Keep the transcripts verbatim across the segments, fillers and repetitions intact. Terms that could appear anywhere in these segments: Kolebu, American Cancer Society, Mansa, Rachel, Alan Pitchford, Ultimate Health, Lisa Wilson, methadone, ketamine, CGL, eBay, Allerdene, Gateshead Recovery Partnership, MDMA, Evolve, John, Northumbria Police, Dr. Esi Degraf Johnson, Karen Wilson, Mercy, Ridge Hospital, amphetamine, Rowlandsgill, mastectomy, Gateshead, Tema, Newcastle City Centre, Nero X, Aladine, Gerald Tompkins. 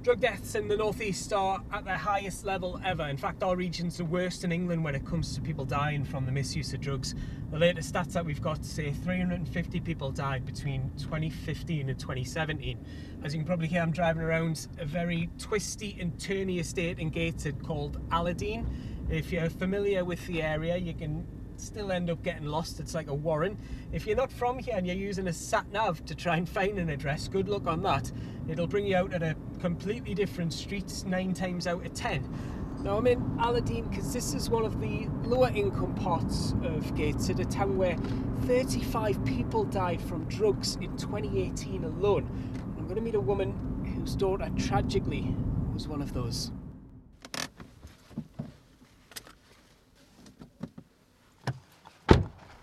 Drug deaths in the northeast are at their highest level ever. In fact, our region's the worst in England when it comes to people dying from the misuse of drugs. The latest stats that we've got say three hundred and fifty people died between twenty fifteen and twenty seventeen. As you can probably hear, I'm driving around a very twisty and turny estate in Gateshead called Allerdene. If you're familiar with the area, you can still end up getting lost. It's like a warren. If you're not from here and you're using a sat nav to try and find an address, good luck on that. It'll bring you out at a completely different streets nine times out of ten. Now I'm in Aladine because this is one of the lower income parts of Gateshead, a town where thirty-five people died from drugs in twenty eighteen alone. I'm going to meet a woman whose daughter tragically was one of those.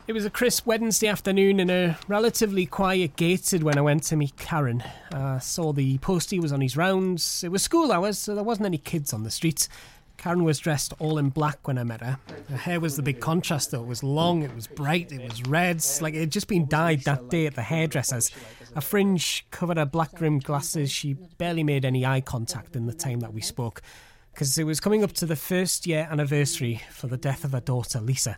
It was a crisp Wednesday afternoon in a relatively quiet Gateshead when I went to meet Karen. I saw the postie was on his rounds. It was school hours, so there wasn't any kids on the streets. Karen was dressed all in black when I met her. Her hair was the big contrast though. It was long, it was bright, it was red. Like it had just been dyed that day at the hairdresser's. A fringe covered her black-rimmed glasses. She barely made any eye contact in the time that we spoke, because it was coming up to the first year anniversary for the death of her daughter, Lisa.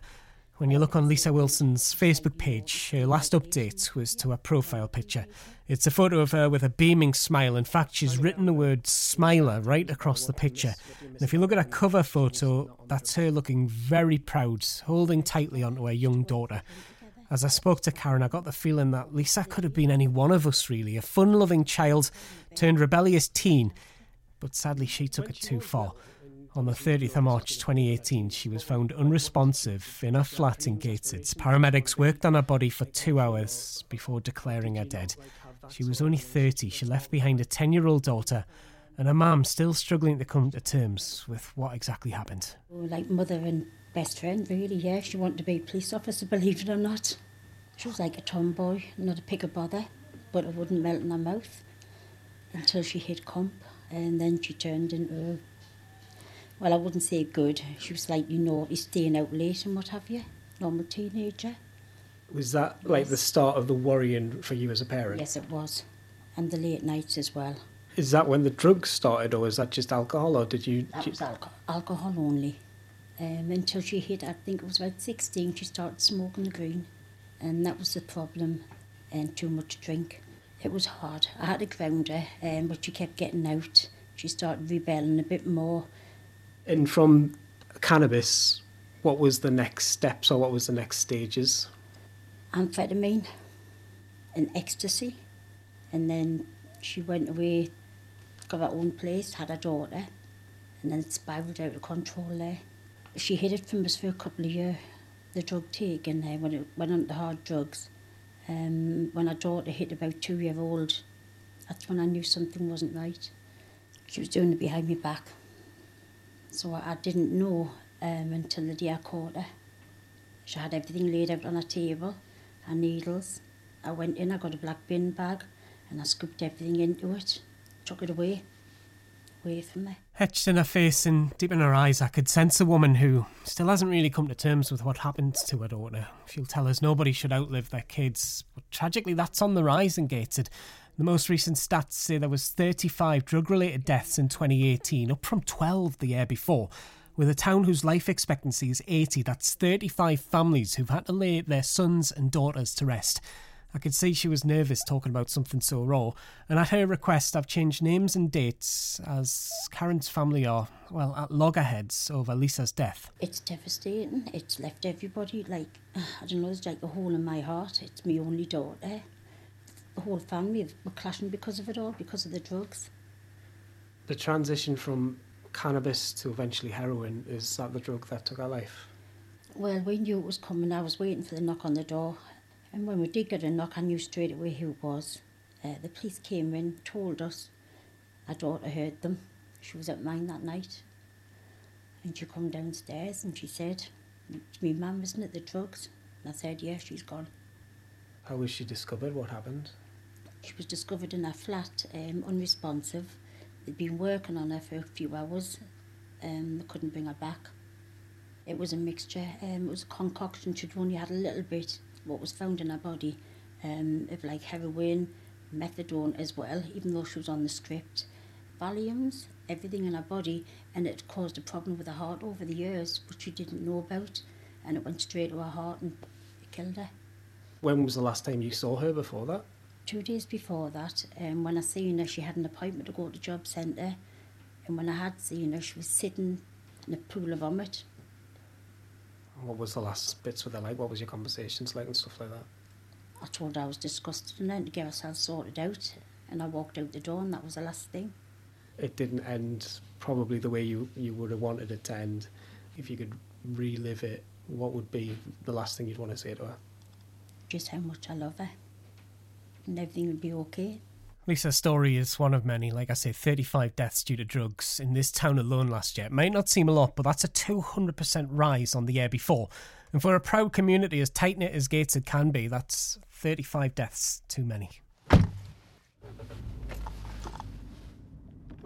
When you look on Lisa Wilson's Facebook page, her last update was to her profile picture. It's a photo of her with a beaming smile. In fact, she's written the word smiler right across the picture. And if you look at her cover photo, that's her looking very proud, holding tightly onto her young daughter. As I spoke to Karen, I got the feeling that Lisa could have been any one of us, really. A fun-loving child turned rebellious teen. But sadly, she took it too far. On the thirtieth of March twenty eighteen, she was found unresponsive in her flat in Gateshead. Paramedics worked on her body for two hours before declaring her dead. She was only thirty. She left behind a ten-year-old daughter and her mum still struggling to come to terms with what exactly happened. Like mother and best friend, really, yeah. She wanted to be a police officer, believe it or not. She was like a tomboy, not a pick a bother, but it wouldn't melt in her mouth until she hit comp, and then she turned into a... Well, I wouldn't say good. She was like, you know, he's staying out late and what have you. Normal teenager. Was that like yes. The start of the worrying for you as a parent? Yes, it was. And the late nights as well. Is that when the drugs started, or is that just alcohol, or did you... That was alco- alcohol only. Um, until she hit, I think it was about sixteen, she started smoking the green. And that was the problem, and too much drink. It was hard. I had to ground her, um, but she kept getting out. She started rebelling a bit more. And from cannabis, what was the next steps or what was the next stages? Amphetamine and ecstasy. And then she went away, got her own place, had her daughter, and then it spiralled out of control there. She hid it from us for a couple of years, the drug take, and there when it went on to hard drugs. Um, when her daughter hit about two-year-old, that's when I knew something wasn't right. She was doing it behind my back. So I didn't know um, until the day I caught her. She had everything laid out on her table, her needles. I went in, I got a black bin bag, and I scooped everything into it, took it away, away from her. Etched in her face and deep in her eyes, I could sense a woman who still hasn't really come to terms with what happened to her daughter. She'll tell us nobody should outlive their kids, but tragically that's on the rise in Gateshead. The most recent stats say there was thirty-five drug-related deaths in twenty eighteen, up from twelve the year before. With a town whose life expectancy is eighty, that's thirty-five families who've had to lay their sons and daughters to rest. I could see she was nervous talking about something so raw, and at her request I've changed names and dates as Karen's family are, well, at loggerheads over Lisa's death. It's devastating. It's left everybody, like, I don't know, it's like a hole in my heart. It's my only daughter. The whole family were clashing because of it all, because of the drugs. The transition from cannabis to eventually heroin, is that the drug that took our life? Well, we knew it was coming. I was waiting for the knock on the door. And when we did get a knock, I knew straight away who it was. Uh, the police came in, told us. Our daughter heard them. She was at mine that night. And she come downstairs and she said, "Me mum, isn't it the drugs?" And I said, "Yeah, she's gone." How was she discovered? What happened? She was discovered in her flat, um, unresponsive. They'd been working on her for a few hours. Um, they couldn't bring her back. It was a mixture. Um, it was a concoction. She'd only had a little bit, what was found in her body, um, of like heroin, methadone as well, even though she was on the script. Valiums, everything in her body, and it caused a problem with her heart over the years, which she didn't know about, and it went straight to her heart and it killed her. When was the last time you saw her before that? Two days before that, um, when I seen her, she had an appointment to go to job centre, and when I had seen her, she was sitting in a pool of vomit. What was the last bits with her like? What was your conversations like and stuff like that? I told her I was disgusted and then to get ourselves sorted out, and I walked out the door, and that was the last thing. It didn't end probably the way you, you would have wanted it to end. If you could relive it, what would be the last thing you'd want to say to her? Just how much I love her, and everything would be okay. Lisa's story is one of many. Like I say, thirty-five deaths due to drugs in this town alone last year. It might not seem a lot, but that's a two hundred percent rise on the year before. And for a proud community as tight-knit as Gateshead can be, that's thirty-five deaths too many.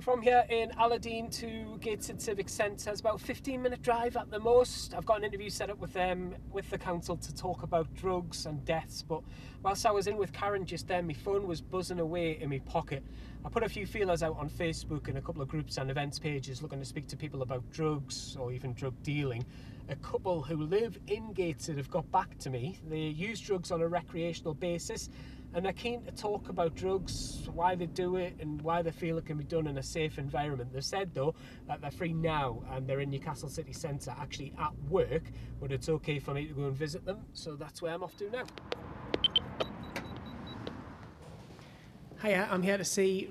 From here in Aladine to Gateshead Civic Centre, it's about a fifteen minute drive at the most. I've got an interview set up with them, with the council, to talk about drugs and deaths, but whilst I was in with Karen just then, my phone was buzzing away in my pocket. I put a few feelers out on Facebook and a couple of groups and events pages looking to speak to people about drugs or even drug dealing. A couple who live in Gateshead have got back to me. They use drugs on a recreational basis, and they're keen to talk about drugs, why they do it, and why they feel it can be done in a safe environment. They've said, though, that they're free now, and they're in Newcastle City Centre, actually at work, but it's okay for me to go and visit them, so that's where I'm off to now. Hiya, I'm here to see...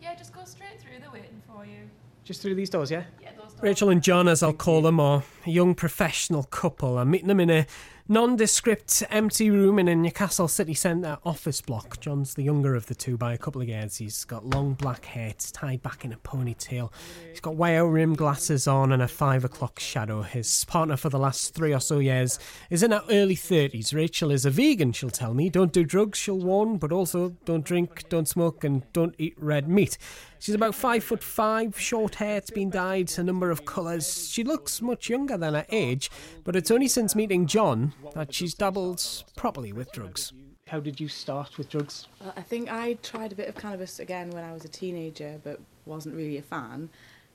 Yeah, just go straight through, they're waiting for you. Just through these doors, yeah? Yeah, those doors. Rachel and John, as I'll call them, are a young professional couple. I'm meeting them in a nondescript empty room in a Newcastle City Centre office block. John's the younger of the two by a couple of years. He's got long black hair, it's tied back in a ponytail. He's got wire-rimmed glasses on and a five o'clock shadow. His partner for the last three or so years is in her early thirties. Rachel is a vegan, she'll tell me. Don't do drugs, she'll warn, but also don't drink, don't smoke, and don't eat red meat. She's about five foot five, short hair, it's been dyed a number of colours. She looks much younger than her age, but it's only since meeting John that she's dabbled properly with drugs. How did you start with drugs? Well, I think I tried a bit of cannabis again when I was a teenager, but wasn't really a fan.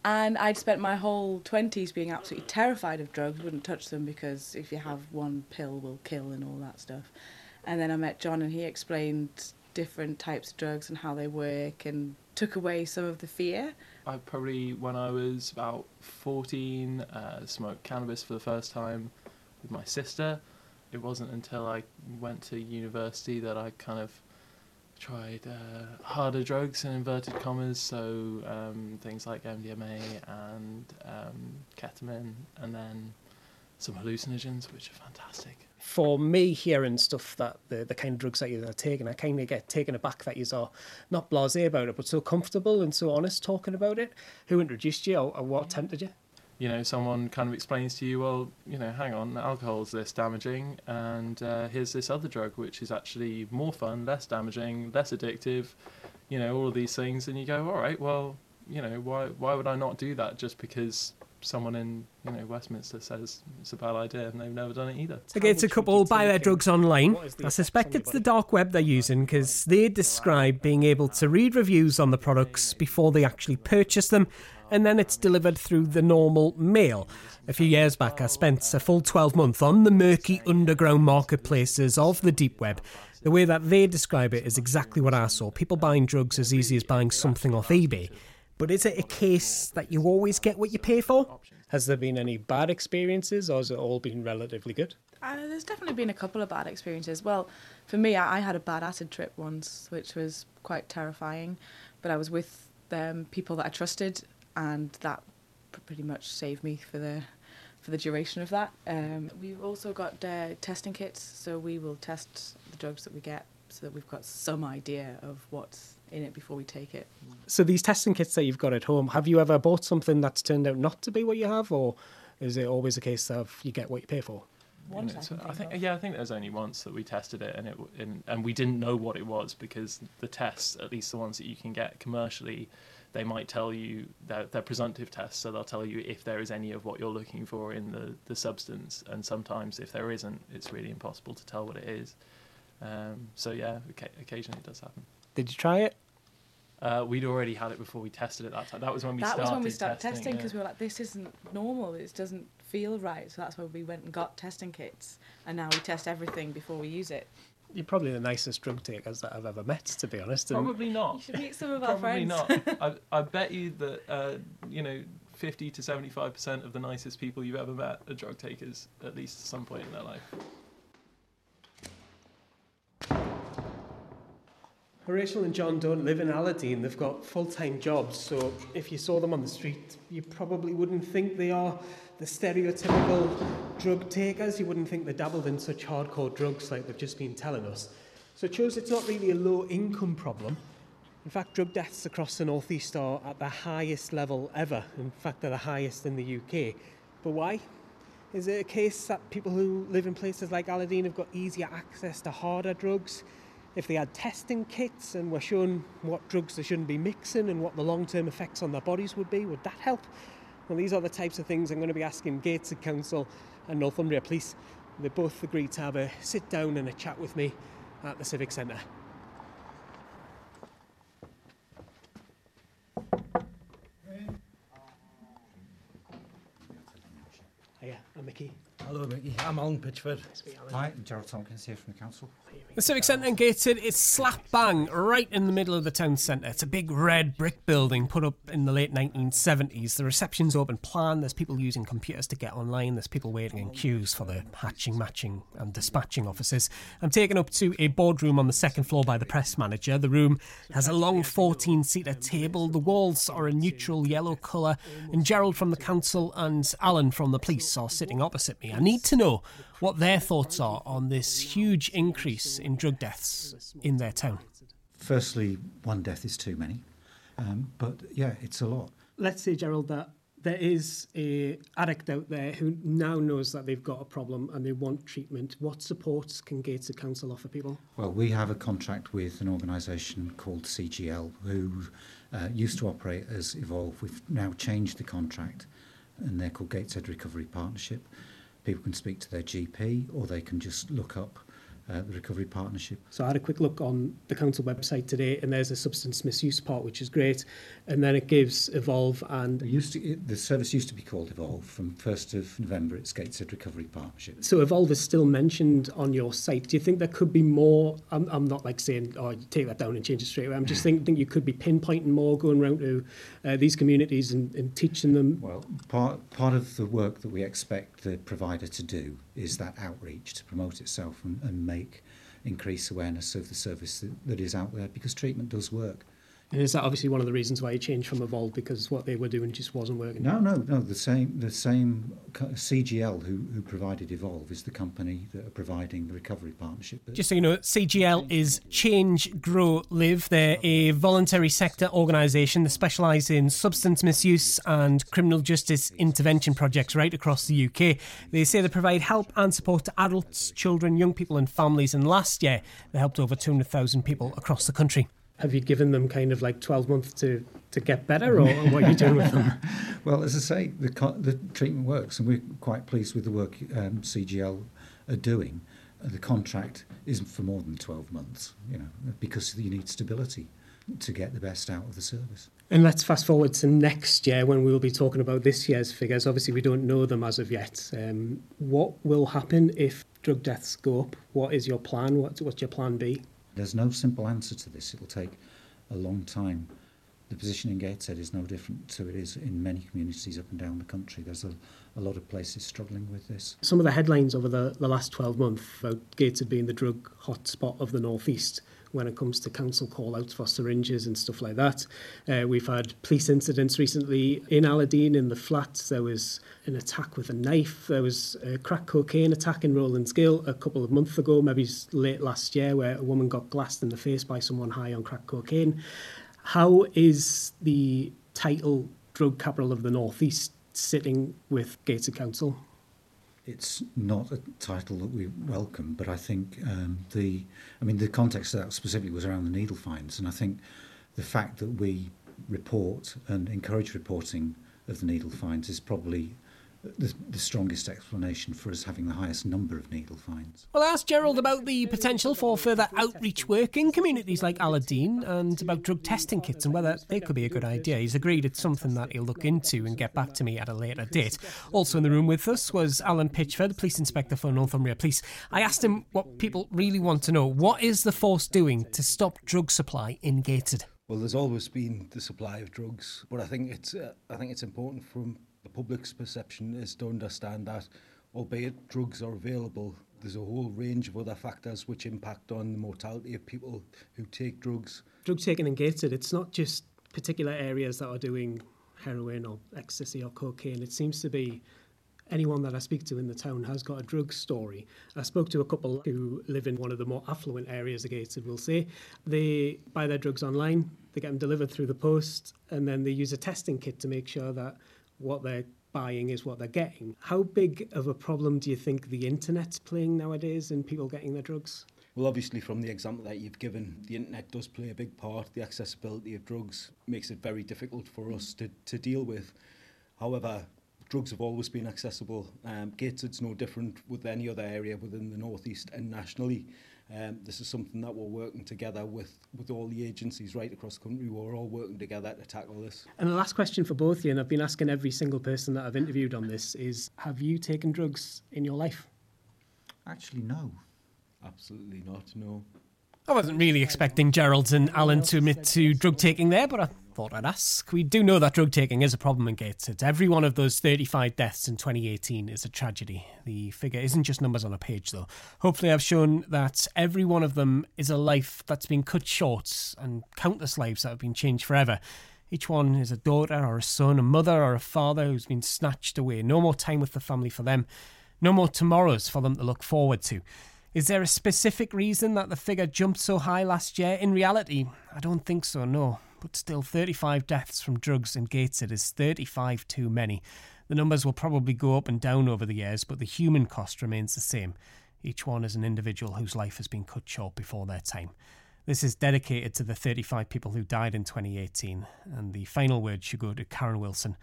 And I'd spent my whole twenties being absolutely terrified of drugs, wouldn't touch them because if you have one pill will kill and all that stuff. And then I met John and he explained different types of drugs and how they work and took away some of the fear. I probably, when I was about fourteen, uh, smoked cannabis for the first time with my sister. It wasn't until I went to university that I kind of tried uh, harder drugs in inverted commas, so um, things like M D M A and um, ketamine, and then some hallucinogens, which are fantastic. For me, hearing stuff that the, the kind of drugs that you're taking, I kind of get taken aback that you're not blasé about it, but so comfortable and so honest talking about it. Who introduced you, or, or what tempted you? You know, someone kind of explains to you, well, you know, hang on, alcohol's this damaging, and uh, here's this other drug which is actually more fun, less damaging, less addictive, you know, all of these things, and you go, all right, well, you know, why why would I not do that just because someone in, you know, Westminster says it's a bad idea and they've never done it either. Okay, it's a couple buy their drugs online. I suspect it's the dark web they're using because they describe being able to read reviews on the products before they actually purchase them, and then it's delivered through the normal mail. A few years back, I spent a full twelve months on the murky underground marketplaces of the deep web. The way that they describe it is exactly what I saw. People buying drugs as easy as buying something off eBay. But is it a case that you always get what you pay for? Has there been any bad experiences, or has it all been relatively good? Uh, there's definitely been a couple of bad experiences. Well, for me, I, I had a bad acid trip once, which was quite terrifying. But I was with um, people that I trusted, and that pretty much saved me for the for the duration of that. Um, we've also got uh, testing kits, so we will test the drugs that we get so that we've got some idea of what's in it before we take it. So these testing kits that you've got at home, have you ever bought something that's turned out not to be what you have, or is it always a case of you get what you pay for? Once, you know, so I think, yeah, I think there's only once that we tested it, and it and, and we didn't know what it was because the tests, at least the ones that you can get commercially, they might tell you that they're presumptive tests, so they'll tell you if there is any of what you're looking for in the, the substance, and sometimes if there isn't, it's really impossible to tell what it is. Um, so yeah, occasionally it does happen. Did you try it? Uh, we'd already had it before we tested it that time. That was when we that started testing. That was when we started testing, because yeah. we were like, this isn't normal. It doesn't feel right. So that's why we went and got testing kits. And now we test everything before we use it. You're probably the nicest drug takers that I've ever met, to be honest. And probably not. You should meet some of our probably friends. Probably not. I, I bet you that, uh, you know, fifty to seventy-five percent of the nicest people you've ever met are drug takers, at least at some point in their life. Rachel and John don't live in Allerdene. They've got full-time jobs, so if you saw them on the street, you probably wouldn't think they are the stereotypical drug takers. You wouldn't think they dabbled in such hardcore drugs like they've just been telling us. So it shows it's not really a low-income problem. In fact, drug deaths across the North East are at the highest level ever. In fact, they're the highest in the U K. But why? Is it a case that people who live in places like Allerdene have got easier access to harder drugs? If they had testing kits and were shown what drugs they shouldn't be mixing and what the long-term effects on their bodies would be, would that help? Well, these are the types of things I'm going to be asking Gateshead Council and Northumbria Police. They both agreed to have a sit-down and a chat with me at the Civic Centre. Hiya, I'm Mickey. Hello, Mickey. I'm Alan Pitchford. Hi, I'm Gerald Tompkins here from the council. The Civic Centre in Gateshead is slap bang right in the middle of the town centre. It's a big red brick building put up in the late nineteen seventies. The reception's open plan. There's people using computers to get online. There's people waiting in queues for the hatching, matching and dispatching offices. I'm taken up to a boardroom on the second floor by the press manager. The room has a long fourteen-seater table. The walls are a neutral yellow colour. And Gerald from the council and Alan from the police are sitting opposite me. I need to know what their thoughts are on this huge increase in drug deaths in their town. Firstly, one death is too many, um, but yeah, it's a lot. Let's say, Gerald, that there is an addict out there who now knows that they've got a problem and they want treatment. What supports can Gateshead Council offer people? Well, we have a contract with an organisation called C G L, who uh, used to operate as Evolve. We've now changed the contract, and they're called Gateshead Recovery Partnership. People can speak to their G P or they can just look up uh, the Recovery Partnership. So I had a quick look on the council website today and there's a substance misuse part, which is great. And then it gives Evolve and... It used to, it, the service used to be called Evolve. From first of November, it's Gateshead Recovery Partnership. So Evolve is still mentioned on your site. Do you think there could be more? I'm, I'm not like saying, oh, you take that down and change it straight away. I'm just thinking think you could be pinpointing more, going around to uh, these communities and, and teaching them. Well, part, part of the work that we expect the provider to do is that outreach, to promote itself and, and make increase awareness of the service that, that is out there, because treatment does work. And is that obviously one of the reasons why you changed from Evolve, because what they were doing just wasn't working? No, no, no. The same, the same C G L who, who provided Evolve is the company that are providing the Recovery Partnership. Just so you know, C G L is Change, Grow, Live. They're a voluntary sector organisation that specialise in substance misuse and criminal justice intervention projects right across the U K. They say they provide help and support to adults, children, young people and families. And last year, they helped over two hundred thousand people across the country. Have you given them kind of like twelve months to, to get better, or what are you doing with them? Well, as I say, the, the treatment works, and we're quite pleased with the work um, C G L are doing. The contract isn't for more than twelve months, you know, because you need stability to get the best out of the service. And let's fast forward to next year when we'll be talking about this year's figures. Obviously, we don't know them as of yet. Um, what will happen if drug deaths go up? What is your plan? What, what's your plan B? There's no simple answer to this. It will take a long time. The position in Gateshead is no different to it is in many communities up and down the country. There's a, a lot of places struggling with this. Some of the headlines over the, the last twelve months about Gateshead being the drug hotspot of the North East when it comes to council call-outs for syringes and stuff like that. Uh, we've had police incidents recently in Allerdene, in the flats. There was an attack with a knife. There was a crack cocaine attack in Rowlandsgill a couple of months ago, maybe late last year, where a woman got glassed in the face by someone high on crack cocaine. How is the title Drug Capital of the North East sitting with Gateshead Council? It's not a title that we welcome, but I think um, the, I mean, the context of that specifically was around the needle finds, and I think the fact that we report and encourage reporting of the needle finds is probably the, the strongest explanation for us having the highest number of needle finds. Well, I asked Gerald about the potential for further outreach work in communities like Aladine and about drug testing kits and whether they could be a good idea. He's agreed it's something that he'll look into and get back to me at a later date. Also in the room with us was Alan Pitchford, Police Inspector for Northumbria Police. I asked him what people really want to know. What is the force doing to stop drug supply in Gateshead? Well, there's always been the supply of drugs, but I think it's uh, I think it's important from the public's perception is to understand that, albeit drugs are available, there's a whole range of other factors which impact on the mortality of people who take drugs. Drug taking in Gateshead, it's not just particular areas that are doing heroin or ecstasy or cocaine. It seems to be anyone that I speak to in the town has got a drug story. I spoke to a couple who live in one of the more affluent areas of Gateshead, we'll say. They buy their drugs online, they get them delivered through the post, and then they use a testing kit to make sure that what they're buying is what they're getting. How big of a problem do you think the internet's playing nowadays in people getting their drugs? Well, obviously, from the example that you've given, the internet does play a big part. The accessibility of drugs makes it very difficult for us to, to deal with. However, drugs have always been accessible. Um, Gateshead's no different with any other area within the North East and nationally. Um, this is something that we're working together with, with all the agencies right across the country. We're all working together to tackle this. And the last question for both of you, and I've been asking every single person that I've interviewed on this, is have you taken drugs in your life? Actually, no. Absolutely not, no. I wasn't really expecting Gerald and Alan to admit to drug taking there, but I thought I'd ask. We do know that drug taking is a problem in Gateshead. Every one of those thirty-five deaths in twenty eighteen is a tragedy. The figure isn't just numbers on a page, though. Hopefully I've shown that every one of them is a life that's been cut short and countless lives that have been changed forever. Each one is a daughter or a son, a mother or a father who's been snatched away. No more time with the family for them. No more tomorrows for them to look forward to. Is there a specific reason that the figure jumped so high last year? In reality, I don't think so, no. But still, thirty-five deaths from drugs in Gateshead is thirty-five too many. The numbers will probably go up and down over the years, but the human cost remains the same. Each one is an individual whose life has been cut short before their time. This is dedicated to the thirty-five people who died in twenty eighteen, and the final word should go to Karen Wilson.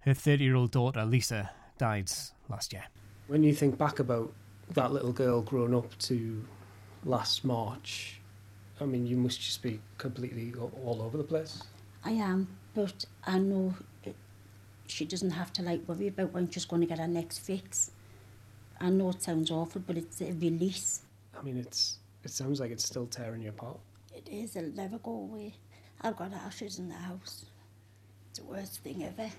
Her thirty-year-old daughter, Lisa, died last year. When you think back about that little girl grown up to last March, I mean, you must just be completely all over the place. I am, but I know she doesn't have to like worry about when she's going to get her next fix. I know it sounds awful, but it's a release. I mean, it's it sounds like it's still tearing you apart. It is, it'll never go away. I've got ashes in the house. It's the worst thing ever.